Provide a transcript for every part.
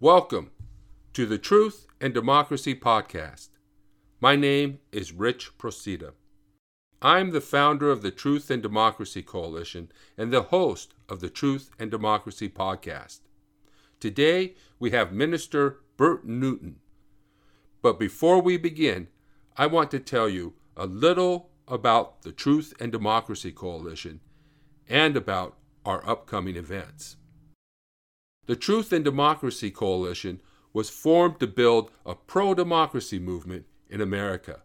Welcome to the Truth and Democracy Podcast. My name is Rich Procida. I'm the founder of the Truth and Democracy Coalition and the host of the Truth and Democracy Podcast. Today, we have Minister Bert Newton. But before we begin, I want to tell you a little about the Truth and Democracy Coalition and about our upcoming events. The Truth and Democracy Coalition was formed to build a pro-democracy movement in America.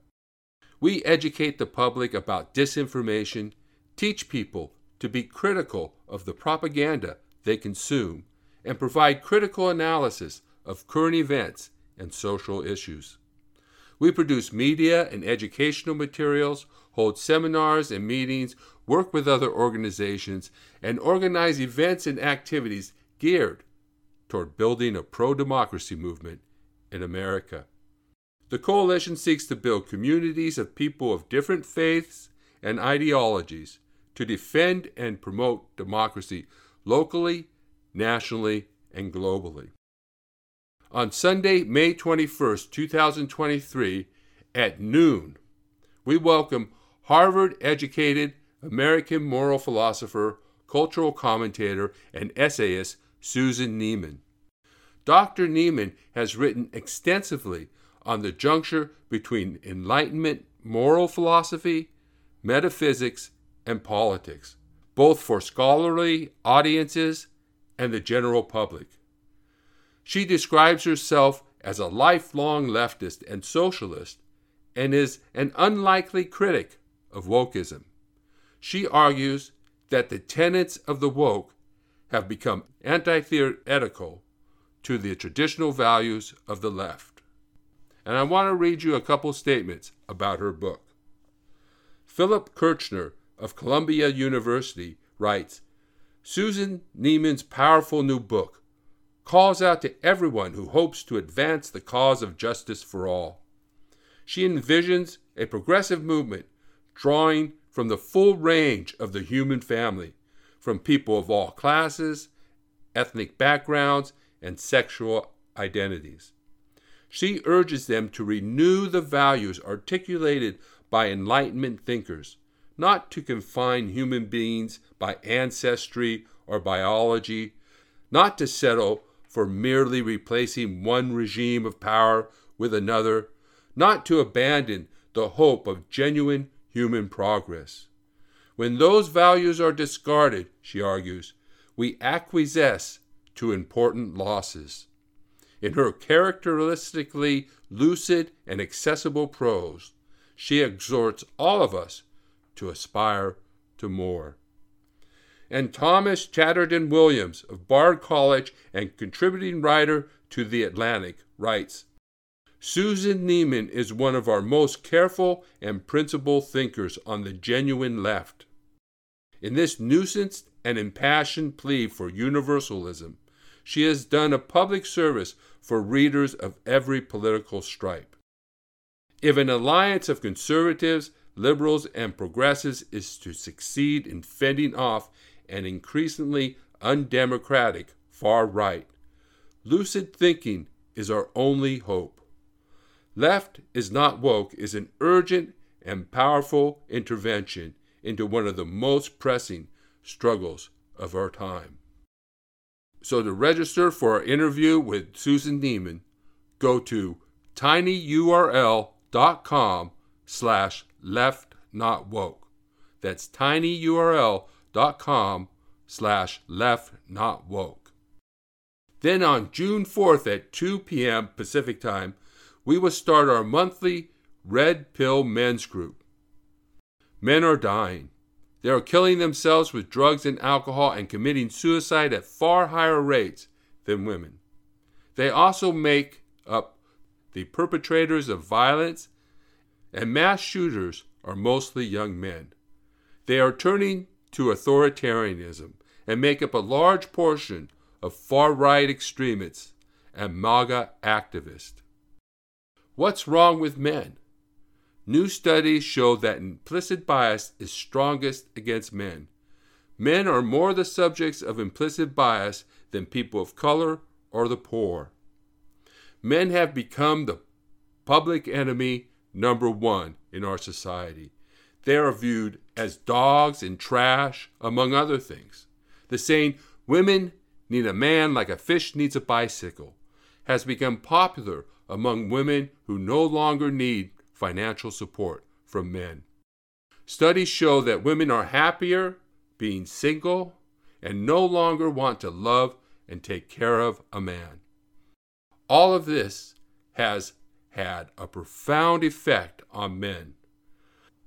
We educate the public about disinformation, teach people to be critical of the propaganda they consume, and provide critical analysis of current events and social issues. We produce media and educational materials, hold seminars and meetings, work with other organizations, and organize events and activities geared toward building a pro-democracy movement in America. The coalition seeks to build communities of people of different faiths and ideologies to defend and promote democracy locally, nationally, and globally. On Sunday, May 21st, 2023, at noon, we welcome Harvard-educated American moral philosopher, cultural commentator, and essayist Susan Neiman. Dr. Neiman has written extensively on the juncture between Enlightenment moral philosophy, metaphysics, and politics, both for scholarly audiences and the general public. She describes herself as a lifelong leftist and socialist and is an unlikely critic of wokeism. She argues that the tenets of the woke have become antithetical to the traditional values of the left. And I want to read you a couple statements about her book. Philip Kirchner of Columbia University writes, Susan Neiman's powerful new book calls out to everyone who hopes to advance the cause of justice for all. She envisions a progressive movement drawing from the full range of the human family, from people of all classes, ethnic backgrounds, and sexual identities. She urges them to renew the values articulated by Enlightenment thinkers, not to confine human beings by ancestry or biology, not to settle for merely replacing one regime of power with another, not to abandon the hope of genuine human progress. When those values are discarded, she argues, we acquiesce to important losses. In her characteristically lucid and accessible prose, she exhorts all of us to aspire to more. And Thomas Chatterton Williams of Bard College and contributing writer to The Atlantic writes, Susan Neiman is one of our most careful and principled thinkers on the genuine left. In this nuanced and impassioned plea for universalism, she has done a public service for readers of every political stripe. If an alliance of conservatives, liberals, and progressives is to succeed in fending off an increasingly undemocratic far right, lucid thinking is our only hope. Left is Not Woke is an urgent and powerful intervention into one of the most pressing struggles of our time. So to register for our interview with Susan Neiman, go to tinyurl.com/leftnotwoke. That's tinyurl.com/leftnotwoke. Then on June 4th at 2 p.m. Pacific Time, we will start our monthly Red Pill Men's Group. Men are dying. They are killing themselves with drugs and alcohol and committing suicide at far higher rates than women. They also make up the perpetrators of violence, and mass shooters are mostly young men. They are turning to authoritarianism and make up a large portion of far-right extremists and MAGA activists. What's wrong with men? New studies show that implicit bias is strongest against men. Men are more the subjects of implicit bias than people of color or the poor. men have become the public enemy number one in our society. They are viewed as dogs and trash, among other things. The saying, women need a man like a fish needs a bicycle, has become popular among women who no longer need financial support from men. Studies show that women are happier being single and no longer want to love and take care of a man. All of this has had a profound effect on men.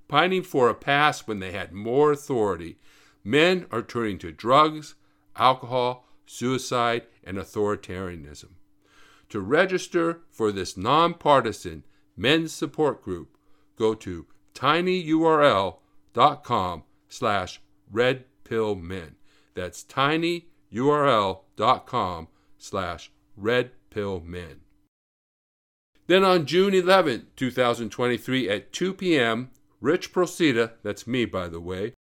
Pining for a past when they had more authority, men are turning to drugs, alcohol, suicide, and authoritarianism. To register for this nonpartisan men's support group, go to tinyurl.com/redpillmen. That's tinyurl.com/redpillmen. Then on June 11, 2023 at 2 p.m., Rich Procida, that's me by the way,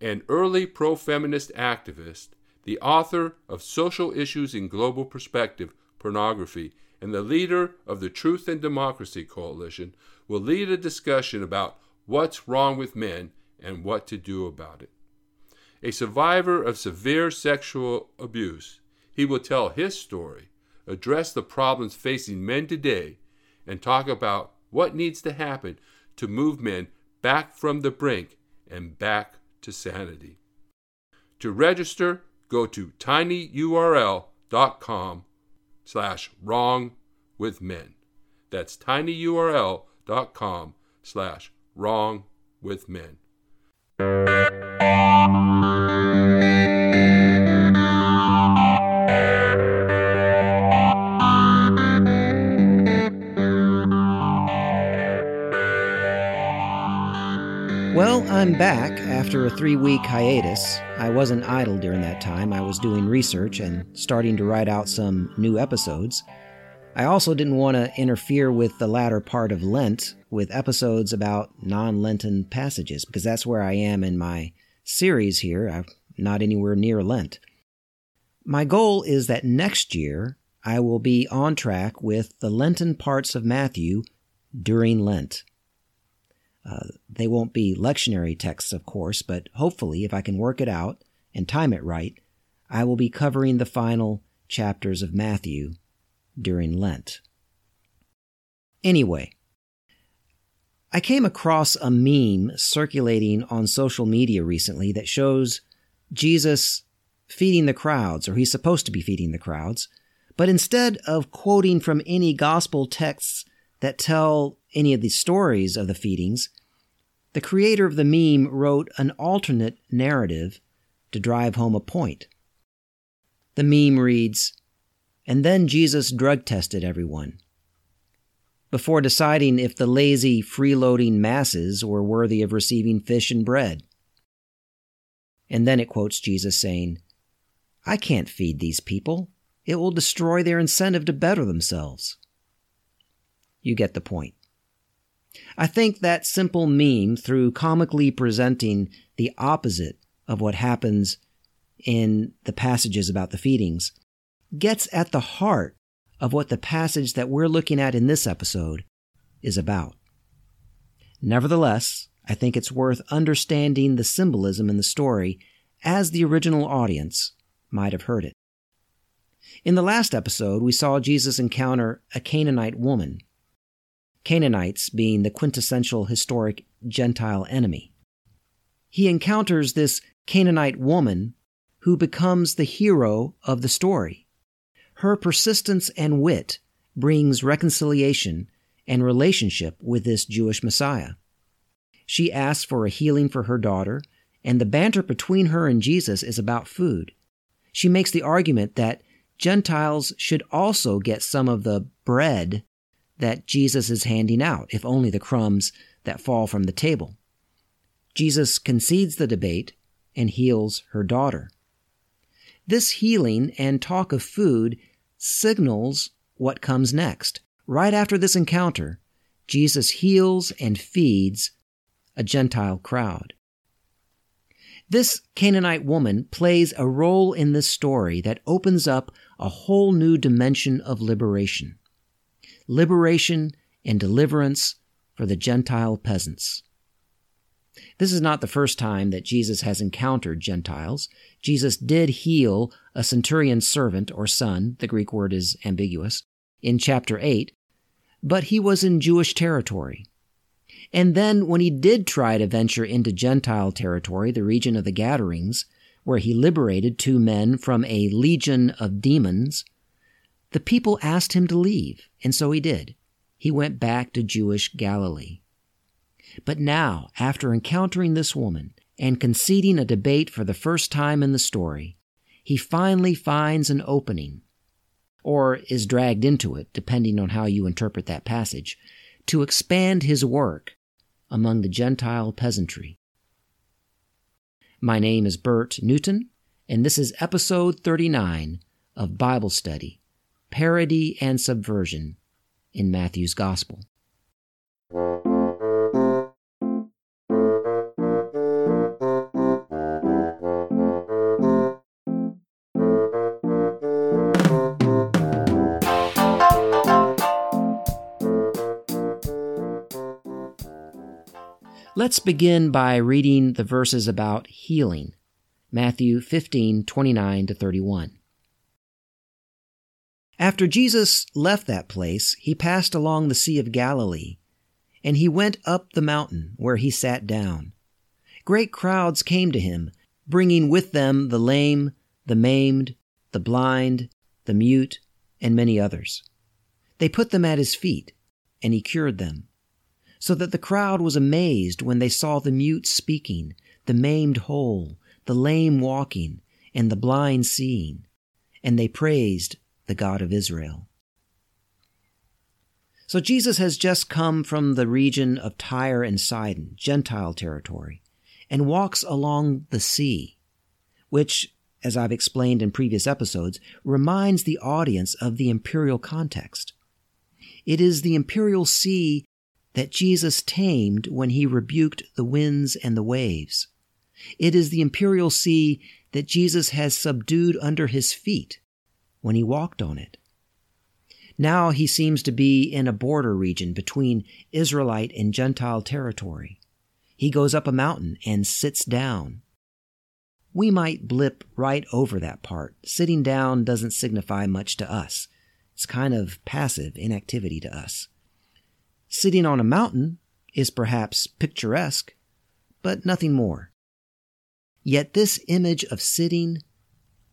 an early pro-feminist activist, the author of Social Issues in Global Perspective, Pornography, and the leader of the Truth and Democracy Coalition, will lead a discussion about what's wrong with men and what to do about it. A survivor of severe sexual abuse, he will tell his story, address the problems facing men today, and talk about what needs to happen to move men back from the brink and back to sanity. To register, go to tinyurl.com/wrongwithmen. That's tinyurl.com/wrongwithmen. Well, I'm back after a 3-week hiatus. I wasn't idle during that time. I was doing research and starting to write out some new episodes. I also didn't want to interfere with the latter part of Lent with episodes about non-Lenten passages, because that's where I am in my series here. I'm not anywhere near Lent. My goal is that next year I will be on track with the Lenten parts of Matthew during Lent. They won't be lectionary texts, of course, but hopefully, if I can work it out and time it right, I will be covering the final chapters of Matthew during Lent. Anyway, I came across a meme circulating on social media recently that shows Jesus feeding the crowds, or he's supposed to be feeding the crowds, but instead of quoting from any gospel texts that tell any of the stories of the feedings, the creator of the meme wrote an alternate narrative to drive home a point. The meme reads, "And then Jesus drug tested everyone." Before deciding if the lazy, freeloading masses were worthy of receiving fish and bread. And then it quotes Jesus saying, "I can't feed these people. It will destroy their incentive to better themselves." You get the point. I think that simple meme, through comically presenting the opposite of what happens in the passages about the feedings, gets at the heart of what the passage that we're looking at in this episode is about. Nevertheless, I think it's worth understanding the symbolism in the story as the original audience might have heard it. In the last episode, we saw Jesus encounter a Canaanite woman, Canaanites being the quintessential historic Gentile enemy. He encounters this Canaanite woman who becomes the hero of the story. Her persistence and wit brings reconciliation and relationship with this Jewish Messiah. She asks for a healing for her daughter, and the banter between her and Jesus is about food. She makes the argument that Gentiles should also get some of the bread that Jesus is handing out, if only the crumbs that fall from the table. Jesus concedes the debate and heals her daughter. This healing and talk of food signals what comes next. Right after this encounter, Jesus heals and feeds a Gentile crowd. This Canaanite woman plays a role in this story that opens up a whole new dimension of liberation. liberation and deliverance for the Gentile peasants. This is not the first time that Jesus has encountered Gentiles. Jesus did heal a centurion's servant or son, the Greek word is ambiguous, in chapter 8, but he was in Jewish territory. And then when he did try to venture into Gentile territory, the region of the Gatherings, where he liberated two men from a legion of demons, the people asked him to leave, and so he did. He went back to Jewish Galilee. But now, after encountering this woman and conceding a debate for the first time in the story, he finally finds an opening, or is dragged into it, depending on how you interpret that passage, to expand his work among the Gentile peasantry. My name is Bert Newton, and this is episode 39 of Bible Study, Parody and Subversion in Matthew's Gospel. Let's begin by reading the verses about healing, Matthew 15:29-31. After Jesus left that place, he passed along the Sea of Galilee, and he went up the mountain where he sat down. Great crowds came to him, bringing with them the lame, the maimed, the blind, the mute, and many others. They put them at his feet, and he cured them, so that the crowd was amazed when they saw the mute speaking, the maimed whole, the lame walking, and the blind seeing, and they praised the God of Israel. So Jesus has just come from the region of Tyre and Sidon, Gentile territory, and walks along the sea, which, as I've explained in previous episodes, reminds the audience of the imperial context. It is the imperial sea that Jesus tamed when he rebuked the winds and the waves. It is the imperial sea that Jesus has subdued under his feet when he walked on it. Now he seems to be in a border region between Israelite and Gentile territory. He goes up a mountain and sits down. We might blip right over that part. Sitting down doesn't signify much to us. It's kind of passive inactivity to us. Sitting on a mountain is perhaps picturesque, but nothing more. Yet this image of sitting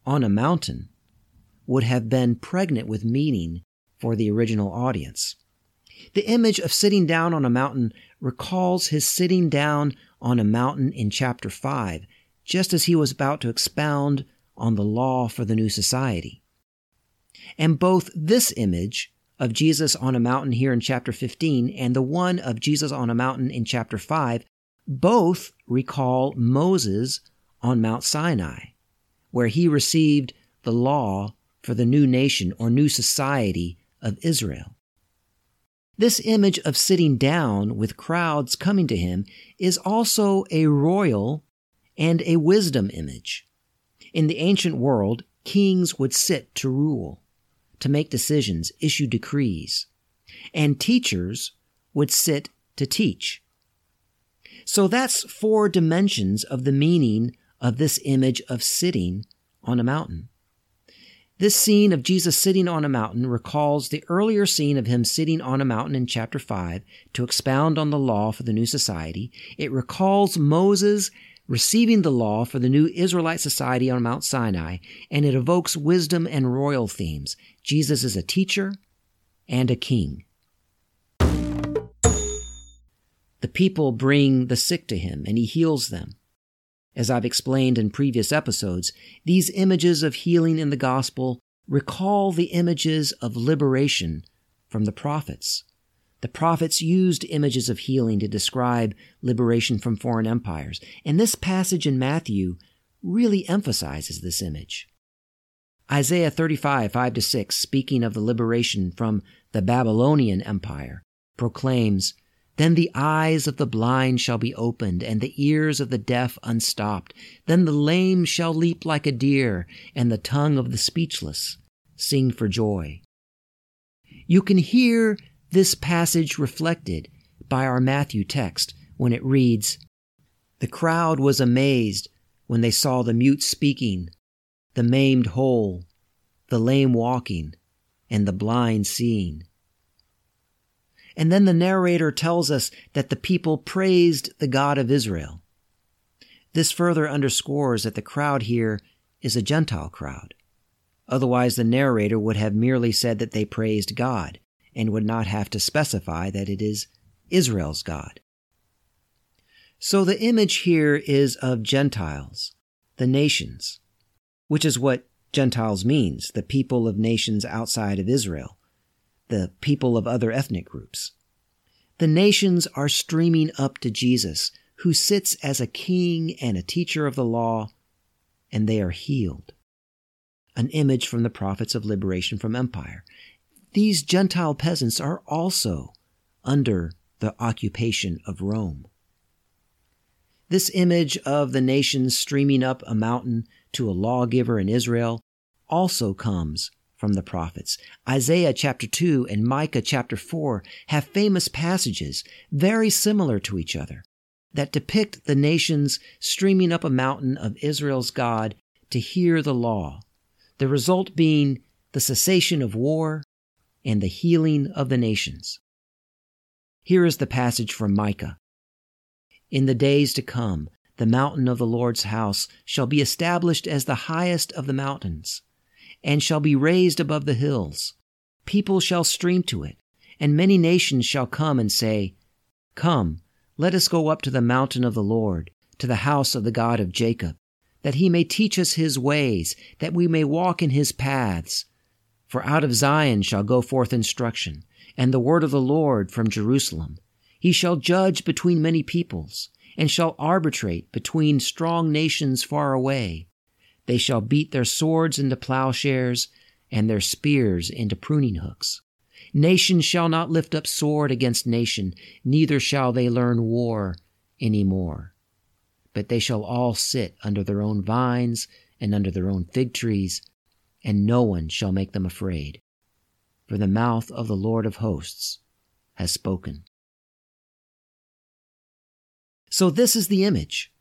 on a mountain would have been pregnant with meaning for the original audience. The image of sitting down on a mountain recalls his sitting down on a mountain in chapter 5, just as he was about to expound on the law for the new society. And both this image of Jesus on a mountain here in chapter 15 and the one of Jesus on a mountain in chapter 5 both recall Moses on Mount Sinai, where he received the law for the new nation or new society of Israel. This image of sitting down with crowds coming to him is also a royal and a wisdom image. In the ancient world, kings would sit to rule, to make decisions, issue decrees, and teachers would sit to teach. So that's four dimensions of the meaning of this image of sitting on a mountain. This scene of Jesus sitting on a mountain recalls the earlier scene of him sitting on a mountain in chapter 5 to expound on the law for the new society. It recalls Moses receiving the law for the new Israelite society on Mount Sinai, and it evokes wisdom and royal themes. Jesus is a teacher and a king. The people bring the sick to him, and he heals them. As I've explained in previous episodes, these images of healing in the gospel recall the images of liberation from the prophets. The prophets used images of healing to describe liberation from foreign empires, and this passage in Matthew really emphasizes this image. Isaiah 35:5-6, speaking of the liberation from the Babylonian empire, proclaims, "Then the eyes of the blind shall be opened, and the ears of the deaf unstopped. Then the lame shall leap like a deer, and the tongue of the speechless sing for joy." You can hear this passage reflected by our Matthew text when it reads, "The crowd was amazed when they saw the mute speaking, the maimed whole, the lame walking, and the blind seeing." And then the narrator tells us that the people praised the God of Israel. This further underscores that the crowd here is a Gentile crowd. Otherwise, the narrator would have merely said that they praised God and would not have to specify that it is Israel's God. So the image here is of Gentiles, the nations, which is what Gentiles means, the people of nations outside of Israel, the people of other ethnic groups. The nations are streaming up to Jesus, who sits as a king and a teacher of the law, and they are healed. An image from the prophets of liberation from empire. These Gentile peasants are also under the occupation of Rome. This image of the nations streaming up a mountain to a lawgiver in Israel also comes from the prophets. Isaiah chapter 2 and Micah chapter 4 have famous passages very similar to each other that depict the nations streaming up a mountain of Israel's God to hear the law, the result being the cessation of war and the healing of the nations. Here is the passage from Micah. "In the days to come, the mountain of the Lord's house shall be established as the highest of the mountains, and shall be raised above the hills. People shall stream to it, and many nations shall come and say, 'Come, let us go up to the mountain of the Lord, to the house of the God of Jacob, that he may teach us his ways, that we may walk in his paths. For out of Zion shall go forth instruction, and the word of the Lord from Jerusalem. He shall judge between many peoples, and shall arbitrate between strong nations far away. They shall beat their swords into plowshares, and their spears into pruning hooks. Nation shall not lift up sword against nation, neither shall they learn war any more. But they shall all sit under their own vines and under their own fig trees, and no one shall make them afraid. For the mouth of the Lord of hosts has spoken." So this is the image.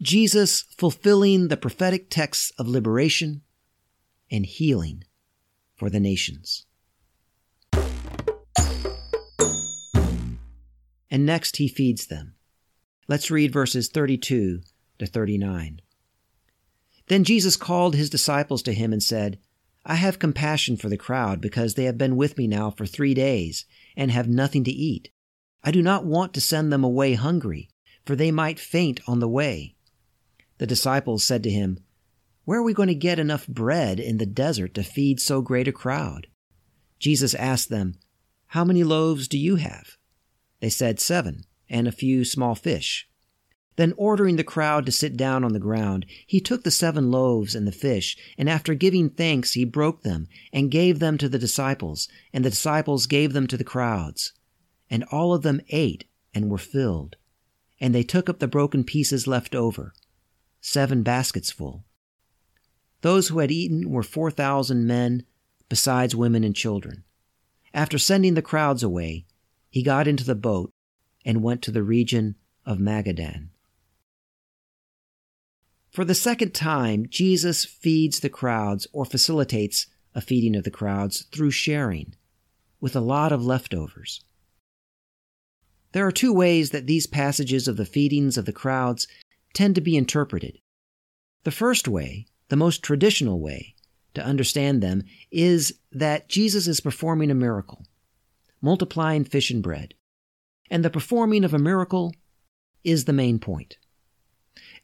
Jesus fulfilling the prophetic texts of liberation and healing for the nations. And next he feeds them. Let's read verses 32 to 39. "Then Jesus called his disciples to him and said, 'I have compassion for the crowd because they have been with me now for 3 days and have nothing to eat. I do not want to send them away hungry, for they might faint on the way.' The disciples said to him, 'Where are we going to get enough bread in the desert to feed so great a crowd?' Jesus asked them, 'How many loaves do you have?' They said, 7, and a few small fish. Then ordering the crowd to sit down on the ground, he took the 7 loaves and the fish, and after giving thanks he broke them and gave them to the disciples, and the disciples gave them to the crowds. And all of them ate and were filled. And they took up the broken pieces left over, 7 baskets full. Those who had eaten were 4,000 men, besides women and children. After sending the crowds away, he got into the boat and went to the region of Magadan." For the second time, Jesus feeds the crowds, or facilitates a feeding of the crowds through sharing, with a lot of leftovers. There are 2 ways that these passages of the feedings of the crowds tend to be interpreted. The first way, the most traditional way to understand them, is that Jesus is performing a miracle, multiplying fish and bread, and the performing of a miracle is the main point.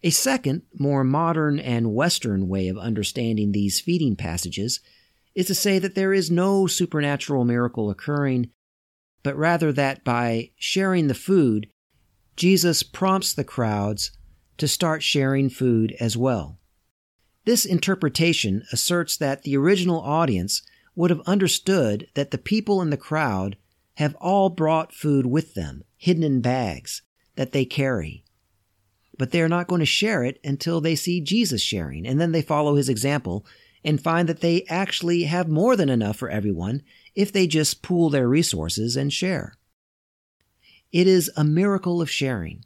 A second, more modern and Western way of understanding these feeding passages is to say that there is no supernatural miracle occurring, but rather that by sharing the food, Jesus prompts the crowds to start sharing food as well. This interpretation asserts that the original audience would have understood that the people in the crowd have all brought food with them, hidden in bags that they carry. But they are not going to share it until they see Jesus sharing, and then they follow his example and find that they actually have more than enough for everyone if they just pool their resources and share. It is a miracle of sharing,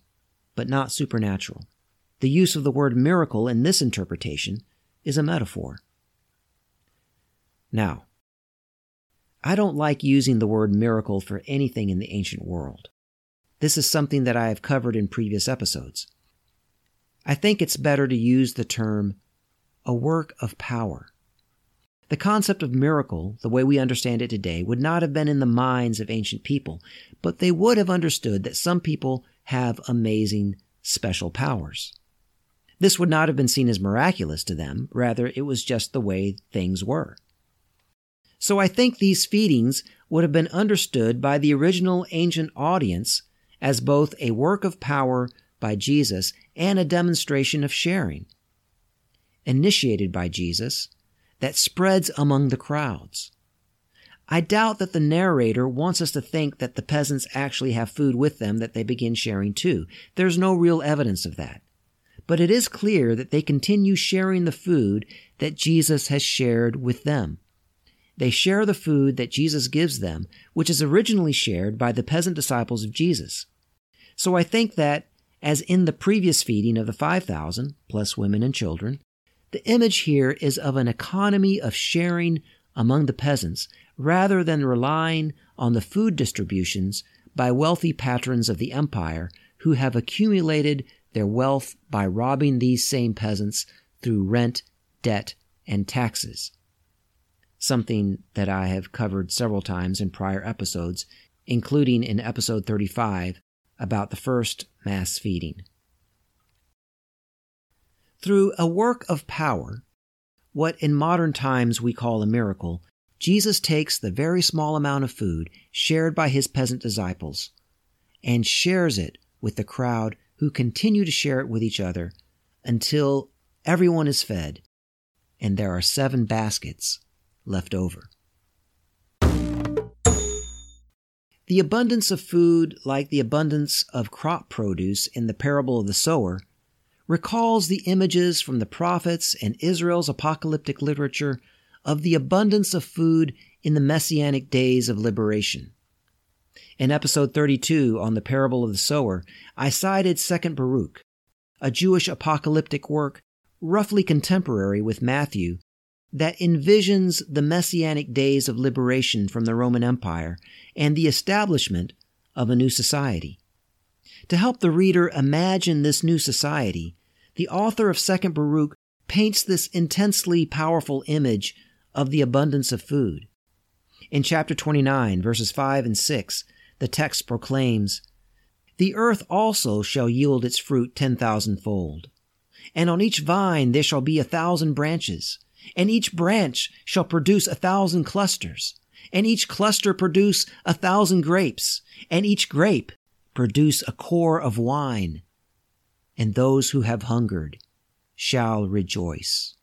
but not supernatural. The use of the word miracle in this interpretation is a metaphor. Now, I don't like using the word miracle for anything in the ancient world. This is something that I have covered in previous episodes. I think it's better to use the term a work of power. The concept of miracle, the way we understand it today, would not have been in the minds of ancient people, but they would have understood that some people have amazing special powers. This would not have been seen as miraculous to them, rather it was just the way things were. So I think these feedings would have been understood by the original ancient audience as both a work of power by Jesus and a demonstration of sharing, initiated by Jesus, that spreads among the crowds. I doubt that the narrator wants us to think that the peasants actually have food with them that they begin sharing too. There's no real evidence of that. But it is clear that they continue sharing the food that Jesus has shared with them. They share the food that Jesus gives them, which is originally shared by the peasant disciples of Jesus. So I think that, as in the previous feeding of the 5,000, plus women and children, the image here is of an economy of sharing among the peasants, rather than relying on the food distributions by wealthy patrons of the empire who have accumulated their wealth by robbing these same peasants through rent, debt, and taxes. Something that I have covered several times in prior episodes, including in episode 35 about the first mass feeding. Through a work of power, what in modern times we call a miracle, Jesus takes the very small amount of food shared by his peasant disciples and shares it with the crowd who continue to share it with each other until everyone is fed and there are 7 baskets left over. The abundance of food, like the abundance of crop produce in the parable of the sower, recalls the images from the prophets and Israel's apocalyptic literature of the abundance of food in the messianic days of liberation. In episode 32 on the parable of the sower, I cited Second Baruch, a Jewish apocalyptic work roughly contemporary with Matthew, that envisions the messianic days of liberation from the Roman Empire and the establishment of a new society. To help the reader imagine this new society, the author of Second Baruch paints this intensely powerful image of the abundance of food. In chapter 29, verses 5 and 6, the text proclaims, "The earth also shall yield its fruit 10,000-fold, and on each vine there shall be 1,000 branches, and each branch shall produce 1,000 clusters, and each cluster produce 1,000 grapes, and each grape produce a core of wine. And those who have hungered shall rejoice."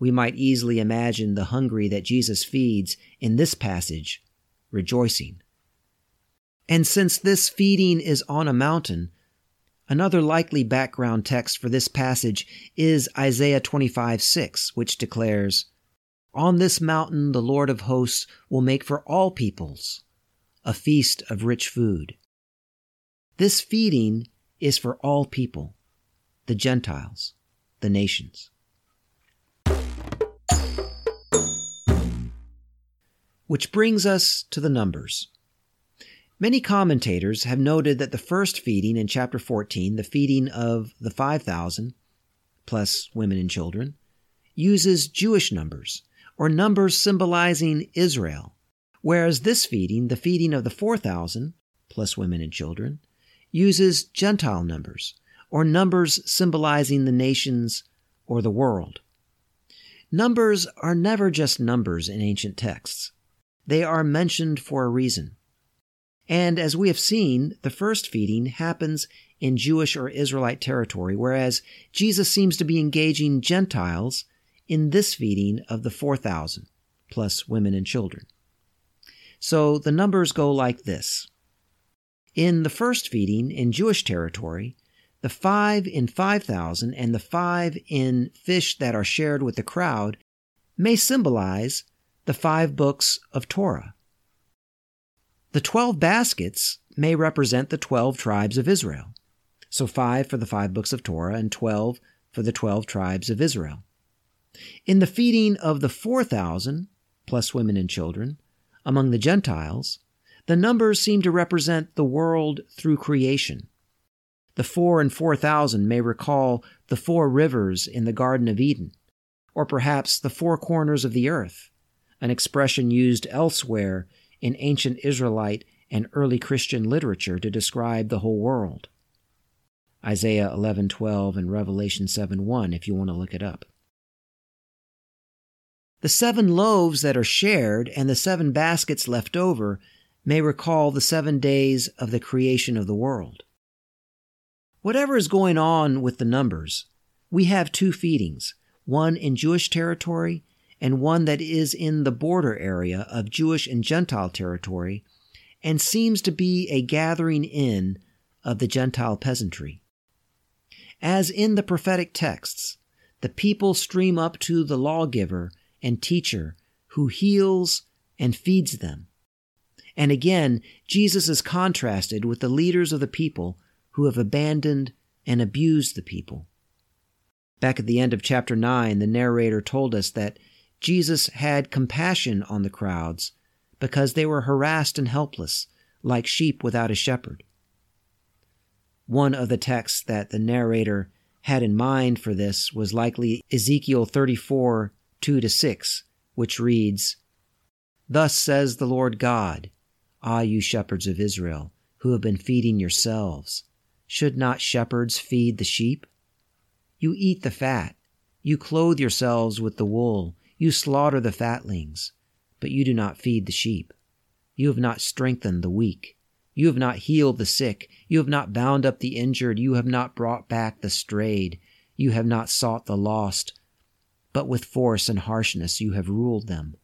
We might easily imagine the hungry that Jesus feeds in this passage rejoicing. And since this feeding is on a mountain, another likely background text for this passage is Isaiah 25:6, which declares, "On this mountain the Lord of hosts will make for all peoples a feast of rich food." This feeding is for all people, the Gentiles, the nations. Which brings us to the numbers. Many commentators have noted that the first feeding in chapter 14, the feeding of the 5,000, plus women and children, uses Jewish numbers, or numbers symbolizing Israel, whereas this feeding, the feeding of the 4,000, plus women and children, uses Gentile numbers, or numbers symbolizing the nations or the world. Numbers are never just numbers in ancient texts. They are mentioned for a reason. And as we have seen, the first feeding happens in Jewish or Israelite territory, whereas Jesus seems to be engaging Gentiles in this feeding of the 4,000, plus women and children. So the numbers go like this. In the first feeding in Jewish territory, the 5 in 5,000 and the 5 in fish that are shared with the crowd may symbolize the 5 books of Torah. The 12 baskets may represent the 12 tribes of Israel, so 5 for the 5 books of Torah and 12 for the 12 tribes of Israel. In the feeding of the 4,000, plus women and children, among the Gentiles, the numbers seem to represent the world through creation. The 4 and 4,000 may recall the 4 rivers in the Garden of Eden, or perhaps the 4 corners of the earth, an expression used elsewhere in ancient Israelite and early Christian literature to describe the whole world. Isaiah 11:12 and Revelation 7:1, if you want to look it up. The 7 loaves that are shared and the 7 baskets left over may recall the 7 days of the creation of the world. Whatever is going on with the numbers, we have 2 feedings, one in Jewish territory and one that is in the border area of Jewish and Gentile territory and seems to be a gathering in of the Gentile peasantry. As in the prophetic texts, the people stream up to the lawgiver and teacher who heals and feeds them. And again, Jesus is contrasted with the leaders of the people who have abandoned and abused the people. Back at the end of chapter 9, the narrator told us that Jesus had compassion on the crowds because they were harassed and helpless, like sheep without a shepherd. One of the texts that the narrator had in mind for this was likely Ezekiel 34, 2-6, which reads, "Thus says the Lord God, ah, you shepherds of Israel, who have been feeding yourselves, should not shepherds feed the sheep? You eat the fat, you clothe yourselves with the wool, you slaughter the fatlings, but you do not feed the sheep. You have not strengthened the weak, you have not healed the sick, you have not bound up the injured, you have not brought back the strayed, you have not sought the lost, but with force and harshness you have ruled them."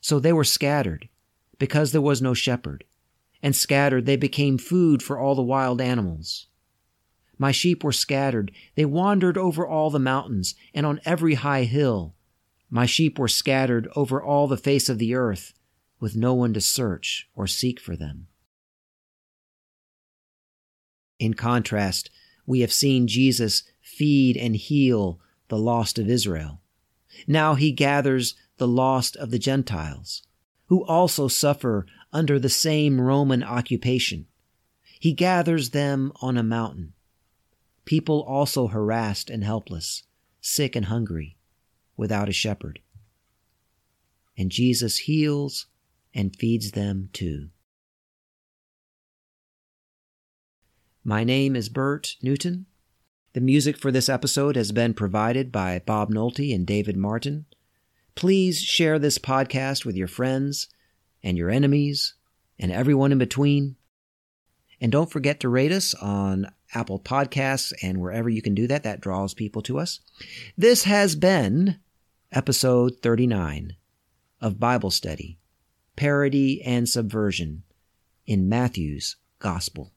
So they were scattered, because there was no shepherd, and scattered they became food for all the wild animals. My sheep were scattered, they wandered over all the mountains, and on every high hill. My sheep were scattered over all the face of the earth, with no one to search or seek for them. In contrast, we have seen Jesus feed and heal the lost of Israel. Now he gathers the lost of the Gentiles, who also suffer under the same Roman occupation. He gathers them on a mountain, people also harassed and helpless, sick and hungry, without a shepherd. And Jesus heals and feeds them too. My name is Bert Newton. The music for this episode has been provided by Bob Nolte and David Martin. Please share this podcast with your friends and your enemies and everyone in between. And don't forget to rate us on Apple Podcasts and wherever you can do that. That draws people to us. This has been episode 39 of Bible Study, Parody and Subversion in Matthew's Gospel.